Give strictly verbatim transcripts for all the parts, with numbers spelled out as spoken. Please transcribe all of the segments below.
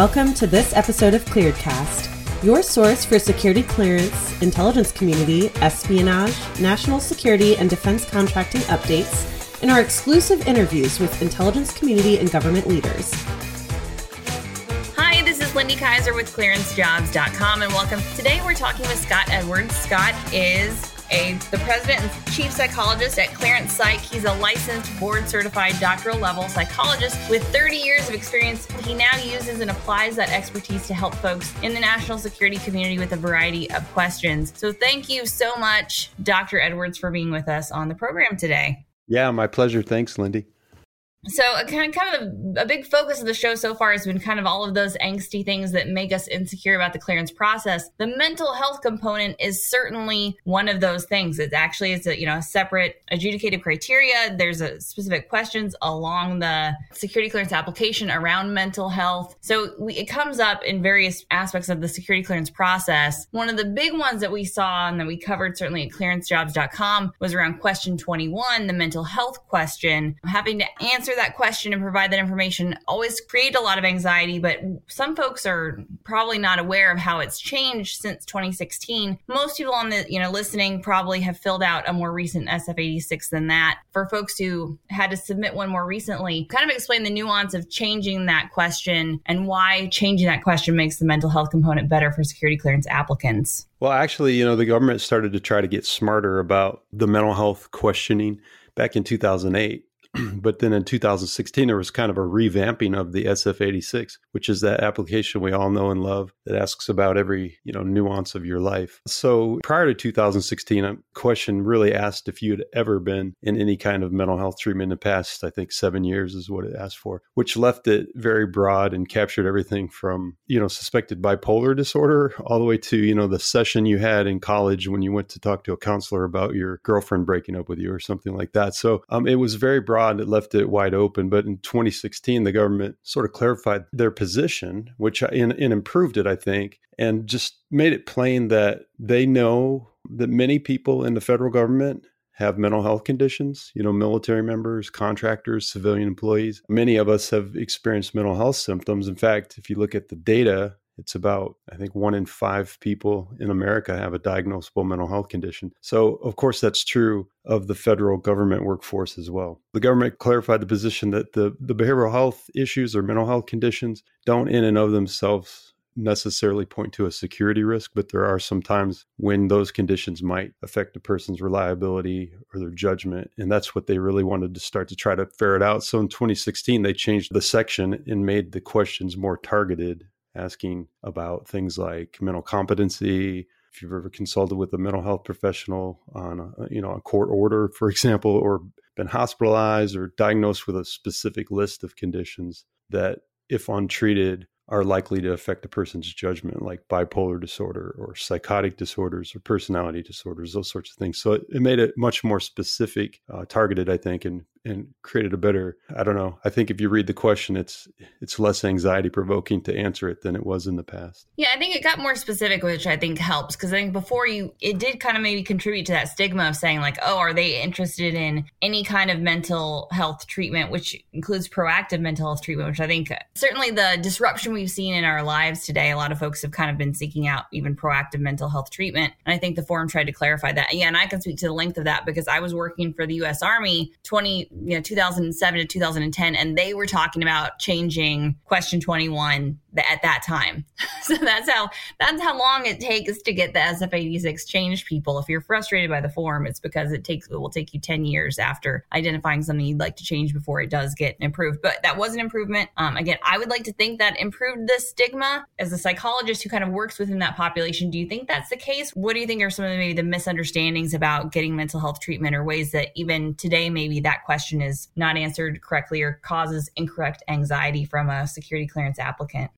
Welcome to this episode of ClearedCast, your source for security clearance, intelligence community, espionage, national security and defense contracting updates, and our exclusive interviews with intelligence community and government leaders. Hi, this is Lindy Kaiser with clearance jobs dot com, and welcome. Today we're talking with Scott Edwards. Scott is a the president and chief psychologist at Claremont Psyche. He's a licensed board-certified doctoral level psychologist with thirty years of experience. He now uses and applies that expertise to help folks in the national security community with a variety of questions. So thank you so much, Doctor Edwards, for being with us on the program today. Yeah, my pleasure. Thanks, Lindy. So a kind of, kind of a, a big focus of the show so far has been kind of all of those angsty things that make us insecure about the clearance process. The mental health component is certainly one of those things. It actually is a, you know, a separate adjudicative criteria. There's a specific questions along the security clearance application around mental health. So we, it comes up in various aspects of the security clearance process. One of the big ones that we saw and that we covered certainly at clearance jobs dot com was around question twenty-one, the mental health question. Having to answer that question and provide that information always create a lot of anxiety, but some folks are probably not aware of how it's changed since twenty sixteen. Most people on the, you know, listening probably have filled out a more recent S F eighty-six than that. For folks who had to submit one more recently, kind of explain the nuance of changing that question and why changing that question makes the mental health component better for security clearance applicants. Well, actually, you know, the government started to try to get smarter about the mental health questioning back in two thousand eight. But then in two thousand sixteen, there was kind of a revamping of the S F eighty-six, which is that application we all know and love that asks about every, you know, nuance of your life. So prior to two thousand sixteen, a question really asked if you'd ever been in any kind of mental health treatment in the past, I think seven years is what it asked for, which left it very broad and captured everything from, you know, suspected bipolar disorder all the way to, you know, the session you had in college when you went to talk to a counselor about your girlfriend breaking up with you or something like that. So um, it was very broad. It left it wide open. But in twenty sixteen, the government sort of clarified their position, which and, and improved it, I think, and just made it plain that they know that many people in the federal government have mental health conditions, you know, military members, contractors, civilian employees. Many of us have experienced mental health symptoms. In fact, if you look at the data, it's about, I think, one in five people in America have a diagnosable mental health condition. So, of course, that's true of the federal government workforce as well. The government clarified the position that the, the behavioral health issues or mental health conditions don't in and of themselves necessarily point to a security risk, but there are some times when those conditions might affect a person's reliability or their judgment. And that's what they really wanted to start to try to ferret out. So in twenty sixteen, they changed the section and made the questions more targeted, asking about things like mental competency, if you've ever consulted with a mental health professional on a, you know, a court order, for example, or been hospitalized or diagnosed with a specific list of conditions that, if untreated, are likely to affect a person's judgment, like bipolar disorder or psychotic disorders or personality disorders, those sorts of things. So it, it made it much more specific, uh, targeted, I think, and and created a better, I don't know, I think if you read the question, it's it's less anxiety provoking to answer it than it was in the past. Yeah, I think it got more specific, which I think helps, because I think before you, it did kind of maybe contribute to that stigma of saying like, oh, are they interested in any kind of mental health treatment, which includes proactive mental health treatment, which I think certainly the disruption we've seen in our lives today, a lot of folks have kind of been seeking out even proactive mental health treatment. And I think the forum tried to clarify that. Yeah, and I can speak to the length of that because I was working for the U S Army twenty You know, two thousand seven to two thousand ten, and they were talking about changing question twenty-one th- at that time. So that's how that's how long it takes to get the S F eighty-six changed, people. If you're frustrated by the form, it's because it takes it will take you ten years after identifying something you'd like to change before it does get improved. But that was an improvement. Um, again, I would like to think that improved the stigma. As a psychologist who kind of works within that population, do you think that's the case? What do you think are some of the, maybe the misunderstandings about getting mental health treatment, or ways that even today maybe that question is not answered correctly or causes incorrect anxiety from a security clearance applicant?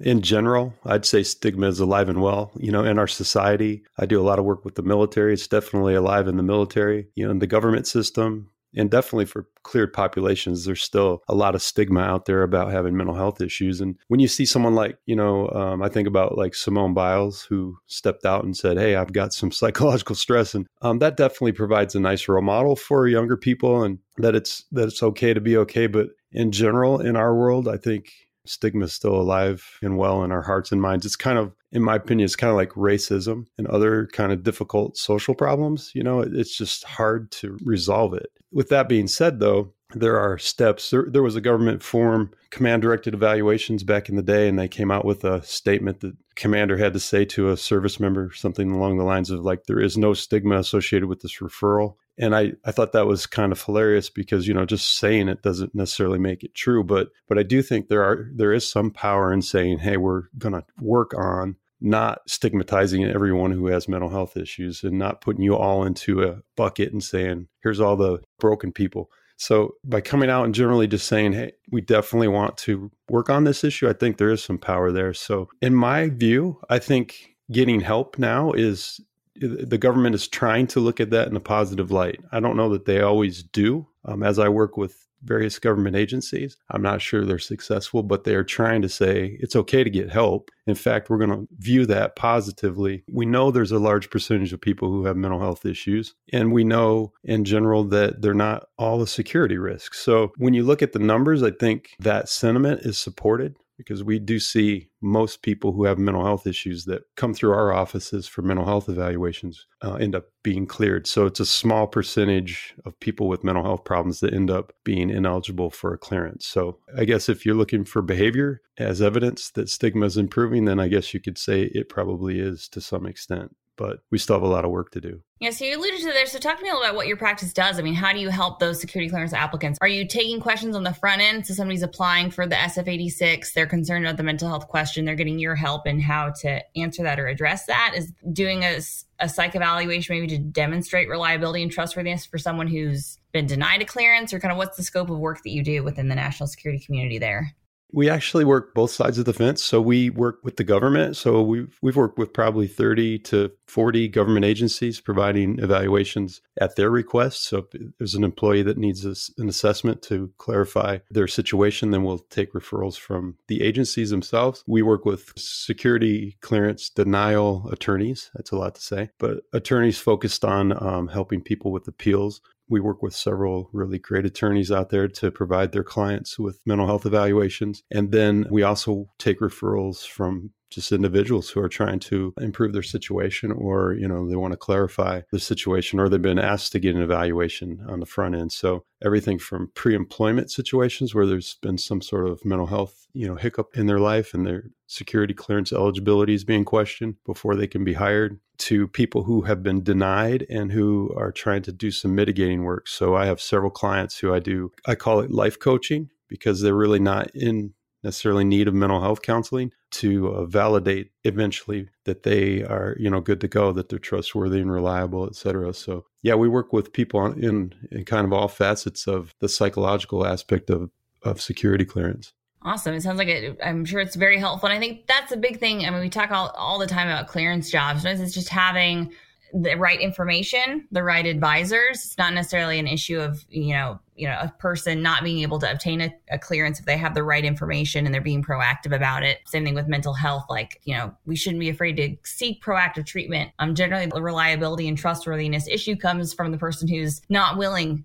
In general, I'd say stigma is alive and well, you know, in our society. I do a lot of work with the military. It's definitely alive in the military, you know, in the government system. And definitely for cleared populations, there's still a lot of stigma out there about having mental health issues. And when you see someone like, you know, um, I think about like Simone Biles, who stepped out and said, hey, I've got some psychological stress. And um, that definitely provides a nice role model for younger people, and that it's that it's okay to be okay. But in general, in our world, I think stigma is still alive and well in our hearts and minds. It's kind of, in my opinion, it's kind of like racism and other kind of difficult social problems. You know, it's just hard to resolve it. With that being said, though, there are steps. There, there was a government form, command-directed evaluations back in the day, and they came out with a statement that commander had to say to a service member, something along the lines of like, there is no stigma associated with this referral. And I, I thought that was kind of hilarious because, you know, just saying it doesn't necessarily make it true. But but I do think there are there is some power in saying, hey, we're going to work on not stigmatizing everyone who has mental health issues and not putting you all into a bucket and saying, here's all the broken people. So by coming out and generally just saying, hey, we definitely want to work on this issue, I think there is some power there. So in my view, I think getting help now is, the government is trying to look at that in a positive light. I don't know that they always do. Um, as I work with various government agencies, I'm not sure they're successful, but they are trying to say it's okay to get help. In fact, we're going to view that positively. We know there's a large percentage of people who have mental health issues, and we know in general that they're not all a security risk. So when you look at the numbers, I think that sentiment is supported, because we do see most people who have mental health issues that come through our offices for mental health evaluations uh, end up being cleared. So it's a small percentage of people with mental health problems that end up being ineligible for a clearance. So I guess if you're looking for behavior as evidence that stigma is improving, then I guess you could say it probably is to some extent, but we still have a lot of work to do. Yeah, so you alluded to there. So talk to me a little about what your practice does. I mean, how do you help those security clearance applicants? Are you taking questions on the front end? So somebody's applying for the S F eighty-six, they're concerned about the mental health question, they're getting your help in how to answer that or address that? Is doing a, a psych evaluation maybe to demonstrate reliability and trustworthiness for someone who's been denied a clearance? Or kind of what's the scope of work that you do within the national security community there? We actually work both sides of the fence. So we work with the government. So we've, we've worked with probably thirty to forty government agencies providing evaluations at their request. So if there's an employee that needs a, an assessment to clarify their situation, then we'll take referrals from the agencies themselves. We work with security clearance denial attorneys. That's a lot to say, but attorneys focused on um, helping people with appeals. We work with several really great attorneys out there to provide their clients with mental health evaluations. And then we also take referrals from just individuals who are trying to improve their situation, or, you know, they want to clarify the situation, or they've been asked to get an evaluation on the front end. So everything from pre-employment situations where there's been some sort of mental health, you know, hiccup in their life and their security clearance eligibility is being questioned before they can be hired, to people who have been denied and who are trying to do some mitigating work. So I have several clients who I do, I call it life coaching, because they're really not in necessarily need of mental health counseling to uh, validate eventually that they are, you know, good to go, that they're trustworthy and reliable, et cetera. So yeah, we work with people on, in, in kind of all facets of the psychological aspect of, of security clearance. Awesome. It sounds like it. I'm sure it's very helpful. And I think that's a big thing. I mean, we talk all, all the time about clearance jobs. Sometimes it's just having the right information, the right advisors. It's not necessarily an issue of, you know, you know, a person not being able to obtain a, a clearance if they have the right information and they're being proactive about it. Same thing with mental health. Like, you know, we shouldn't be afraid to seek proactive treatment. Um, generally, the reliability and trustworthiness issue comes from the person who's not willing,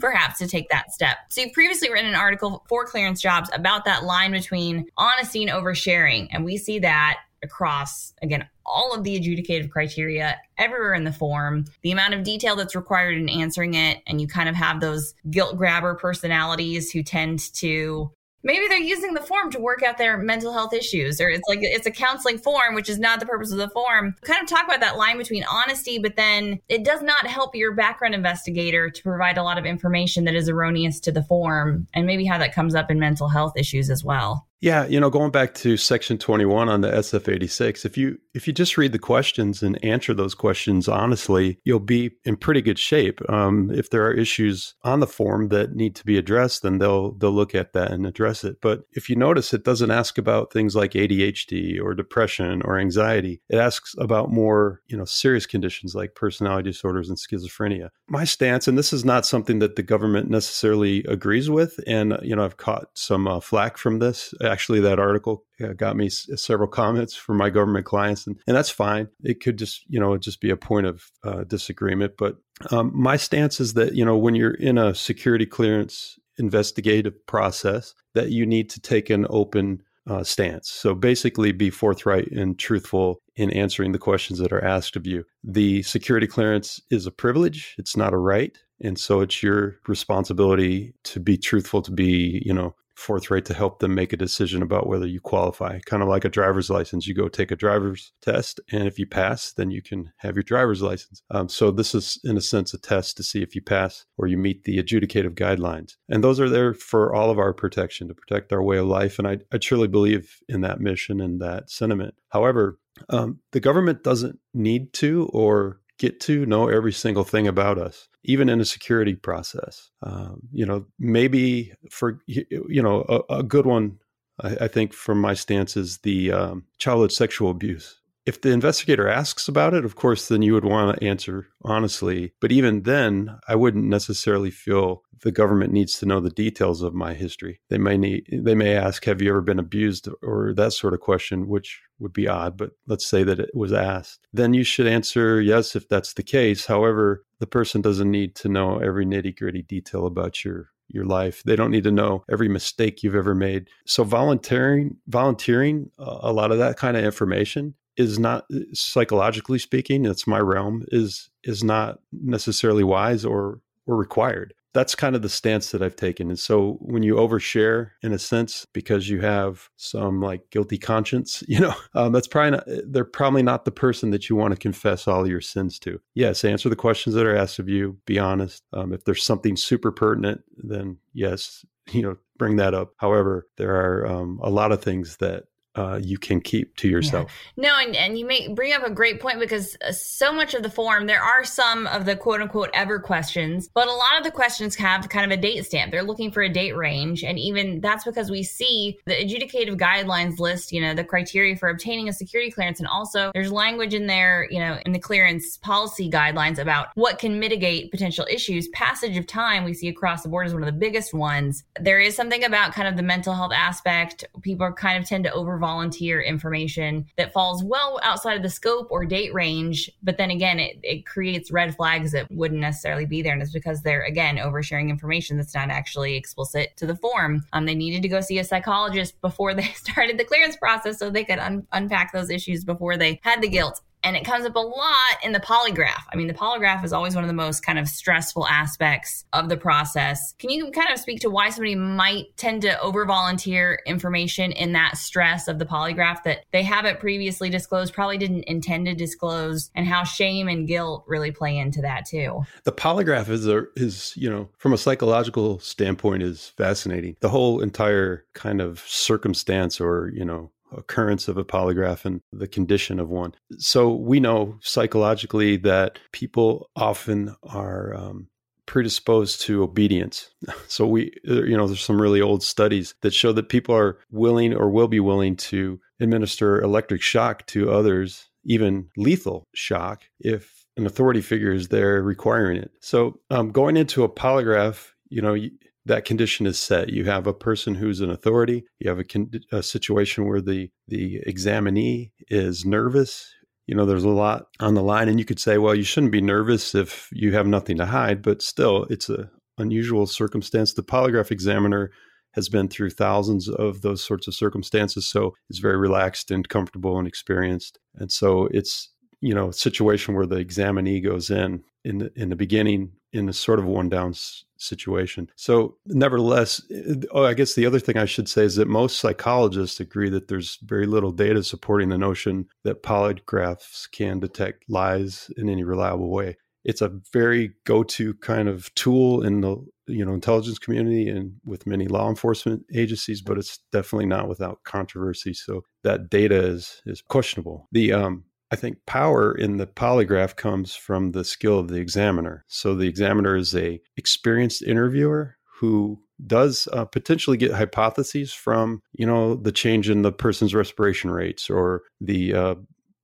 perhaps, to take that step. So you've previously written an article for Clearance Jobs about that line between honesty and oversharing. And we see that across, again, all of the adjudicative criteria everywhere in the form, the amount of detail that's required in answering it. And you kind of have those guilt grabber personalities who tend to, maybe they're using the form to work out their mental health issues, or it's like it's a counseling form, which is not the purpose of the form. Kind of talk about that line between honesty, but then it does not help your background investigator to provide a lot of information that is erroneous to the form, and maybe how that comes up in mental health issues as well. Yeah, you know, going back to Section twenty-one on the S F eighty-six, if you if you just read the questions and answer those questions honestly, you'll be in pretty good shape. Um, if there are issues on the form that need to be addressed, then they'll they'll look at that and address it. But if you notice, it doesn't ask about things like A D H D or depression or anxiety. It asks about more, you know, serious conditions like personality disorders and schizophrenia. My stance, and this is not something that the government necessarily agrees with, and you know, I've caught some uh, flack from this. Actually, that article got me several comments from my government clients, and, and that's fine. It could just, you know, just be a point of uh, disagreement. But um, my stance is that, you know, when you're in a security clearance investigative process that you need to take an open uh, stance. So basically be forthright and truthful in answering the questions that are asked of you. The security clearance is a privilege. It's not a right. And so it's your responsibility to be truthful, to be, you know, forthright, to help them make a decision about whether you qualify. Kind of like a driver's license. You go take a driver's test, and if you pass, then you can have your driver's license. Um, so this is, in a sense, a test to see if you pass or you meet the adjudicative guidelines. And those are there for all of our protection, to protect our way of life. And I, I truly believe in that mission and that sentiment. However, um, the government doesn't need to or get to know every single thing about us, even in a security process. Um, you know, maybe for, you know, a, a good one, I, I think from my stance is the um, childhood sexual abuse. If the investigator asks about it, of course, then you would want to answer honestly. But even then, I wouldn't necessarily feel the government needs to know the details of my history. They may need, they may ask, have you ever been abused, or that sort of question, which would be odd, but let's say that it was asked. Then you should answer yes, if that's the case. However, the person doesn't need to know every nitty-gritty detail about your your life. They don't need to know every mistake you've ever made. So volunteering, volunteering uh, a lot of that kind of information is not, psychologically speaking, it's my realm, is is not necessarily wise or or required. That's kind of the stance that I've taken. And so when you overshare, in a sense, because you have some like guilty conscience, you know, um, that's probably not, they're probably not the person that you want to confess all your sins to. Yes, answer the questions that are asked of you. Be honest. Um, if there's something super pertinent, then yes, you know, bring that up. However, there are um, a lot of things that Uh, you can keep to yourself. Yeah. No, and, and you may bring up a great point, because so much of the form, there are some of the quote unquote ever questions, but a lot of the questions have kind of a date stamp. They're looking for a date range. And even that's because we see the adjudicative guidelines list, you know, the criteria for obtaining a security clearance. And also there's language in there, you know, in the clearance policy guidelines about what can mitigate potential issues. Passage of time we see across the board is one of the biggest ones. There is something about kind of the mental health aspect. People kind of tend to over volunteer information that falls well outside of the scope or date range. But then again, it, it creates red flags that wouldn't necessarily be there. And it's because they're, again, oversharing information that's not actually explicit to the form. Um, they needed to go see a psychologist before they started the clearance process so they could un- unpack those issues before they had the guilt. And it comes up a lot in the polygraph. I mean, the polygraph is always one of the most kind of stressful aspects of the process. Can you kind of speak to why somebody might tend to over-volunteer information in that stress of the polygraph that they haven't previously disclosed, probably didn't intend to disclose, and how shame and guilt really play into that too? The polygraph is, a, is you know, from a psychological standpoint, is fascinating. The whole entire kind of circumstance or, you know, occurrence of a polygraph and the condition of one. So we know psychologically that people often are um, predisposed to obedience. So we, you know, there's some really old studies that show that people are willing or will be willing to administer electric shock to others, even lethal shock, if an authority figure is there requiring it. So um, going into a polygraph, you know, you, that condition is set. You have a person who's an authority. You have a, con- a situation where the, the examinee is nervous. You know, there's a lot on the line, and you could say, well, you shouldn't be nervous if you have nothing to hide, but still it's an unusual circumstance. The polygraph examiner has been through thousands of those sorts of circumstances. So it's very relaxed and comfortable and experienced. And so it's, you know, a situation where the examinee goes in, in the, in the beginning, in a sort of one down situation. So nevertheless, oh, I guess the other thing I should say is that most psychologists agree that there's very little data supporting the notion that polygraphs can detect lies in any reliable way. It's a very go-to kind of tool in the, you know, intelligence community and with many law enforcement agencies, but it's definitely not without controversy. So that data is, is questionable. The, um, I think power in the polygraph comes from the skill of the examiner. So the examiner is a experienced interviewer who does uh, potentially get hypotheses from, you know, the change in the person's respiration rates or the uh,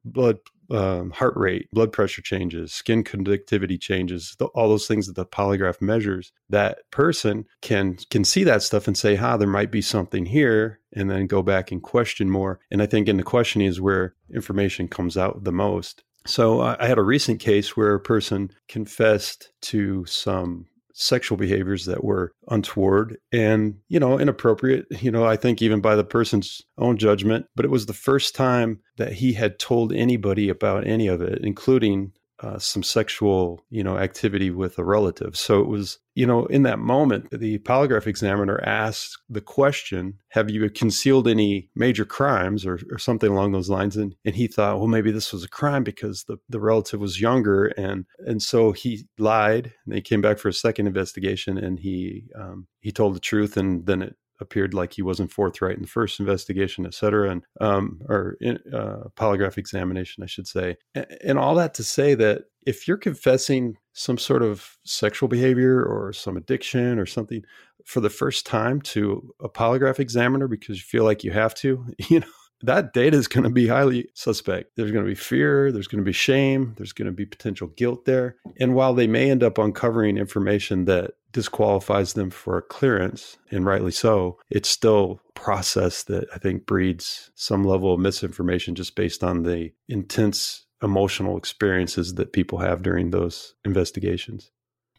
blood um, heart rate, blood pressure changes, skin conductivity changes, the, all those things that the polygraph measures. That person can can see that stuff and say, "Ha, there might be something here," and then go back and question more. And I think in the questioning is where information comes out the most. So I, I had a recent case where a person confessed to some sexual behaviors that were untoward and, you know, inappropriate, you know, I think even by the person's own judgment. But it was the first time that he had told anybody about any of it, including Uh, some sexual, you know, activity with a relative. So it was, you know, in that moment, the polygraph examiner asked the question, have you concealed any major crimes or, or something along those lines? And and he thought, well, maybe this was a crime because the, the relative was younger. And and so he lied, and they came back for a second investigation, and he um, he told the truth. And then it appeared like he wasn't forthright in the first investigation, et cetera, and, um, or in, uh, polygraph examination, I should say. And all that to say that if you're confessing some sort of sexual behavior or some addiction or something for the first time to a polygraph examiner because you feel like you have to, you know, that data is going to be highly suspect. There's going to be fear. There's going to be shame. There's going to be potential guilt there. And while they may end up uncovering information that disqualifies them for a clearance, and rightly so, it's still a process that I think breeds some level of misinformation just based on the intense emotional experiences that people have during those investigations.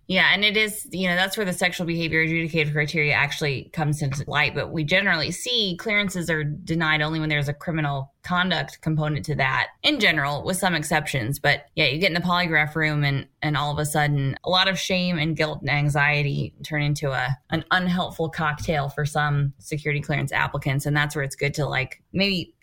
Yeah. And it is, you know, that's where the sexual behavior adjudicated criteria actually comes into light. But we generally see clearances are denied only when there's a criminal conduct component to that in general, with some exceptions. But yeah, you get in the polygraph room and, and all of a sudden a lot of shame and guilt and anxiety turn into a an unhelpful cocktail for some security clearance applicants. And that's where it's good to, like, maybe,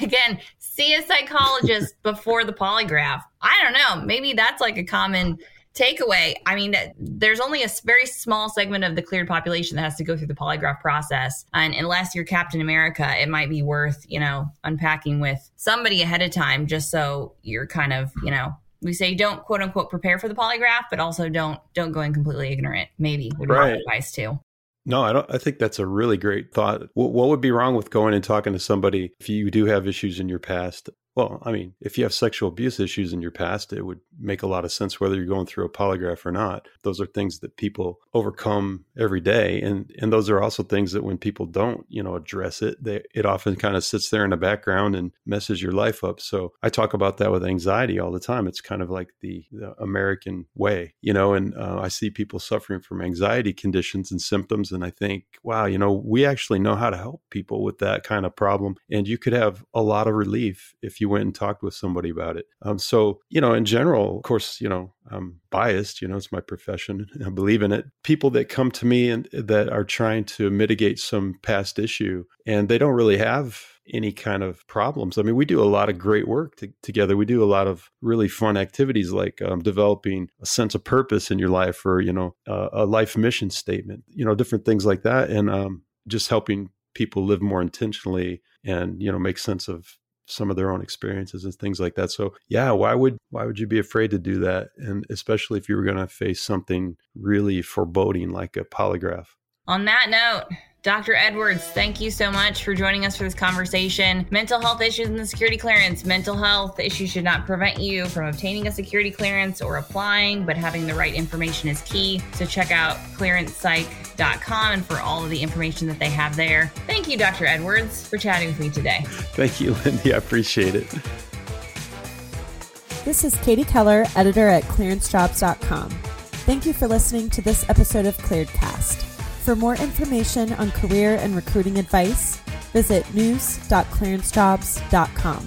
again, see a psychologist before the polygraph. I don't know. Maybe that's like a common takeaway. I mean, there's only a very small segment of the cleared population that has to go through the polygraph process. And unless you're Captain America, it might be worth, you know, unpacking with somebody ahead of time, just so you're kind of, you know, we say don't quote unquote prepare for the polygraph, but also don't don't go in completely ignorant. Maybe would be my advice too. No, I don't. I think that's a really great thought. W- what would be wrong with going and talking to somebody if you do have issues in your past? Well, I mean, if you have sexual abuse issues in your past, it would make a lot of sense whether you're going through a polygraph or not. Those are things that people overcome every day. And and those are also things that when people don't, you know, address it, they, it often kind of sits there in the background and messes your life up. So I talk about that with anxiety all the time. It's kind of like the, the American way, you know, and uh, I see people suffering from anxiety conditions and symptoms. And I think, wow, you know, we actually know how to help people with that kind of problem. And you could have a lot of relief if you went and talked with somebody about it. Um, so, you know, in general, of course, you know, I'm biased, you know, it's my profession and I believe in it. People that come to me and that are trying to mitigate some past issue and they don't really have any kind of problems. I mean, we do a lot of great work to, together. We do a lot of really fun activities like um, developing a sense of purpose in your life or, you know, uh, a life mission statement, you know, different things like that. And um, just helping people live more intentionally and, you know, make sense of some of their own experiences and things like that. So yeah, why would, why would you be afraid to do that? And especially if you were going to face something really foreboding like a polygraph. On that note, Doctor Edwards, thank you so much for joining us for this conversation. Mental health issues in the security clearance. Mental health issues should not prevent you from obtaining a security clearance or applying, but having the right information is key. So check out clearance psych dot com and for all of the information that they have there. Thank you, Doctor Edwards, for chatting with me today. Thank you, Lindy. I appreciate it. This is Katie Keller, editor at clearance jobs dot com. Thank you for listening to this episode of ClearedCast. For more information on career and recruiting advice, visit news dot clearance jobs dot com.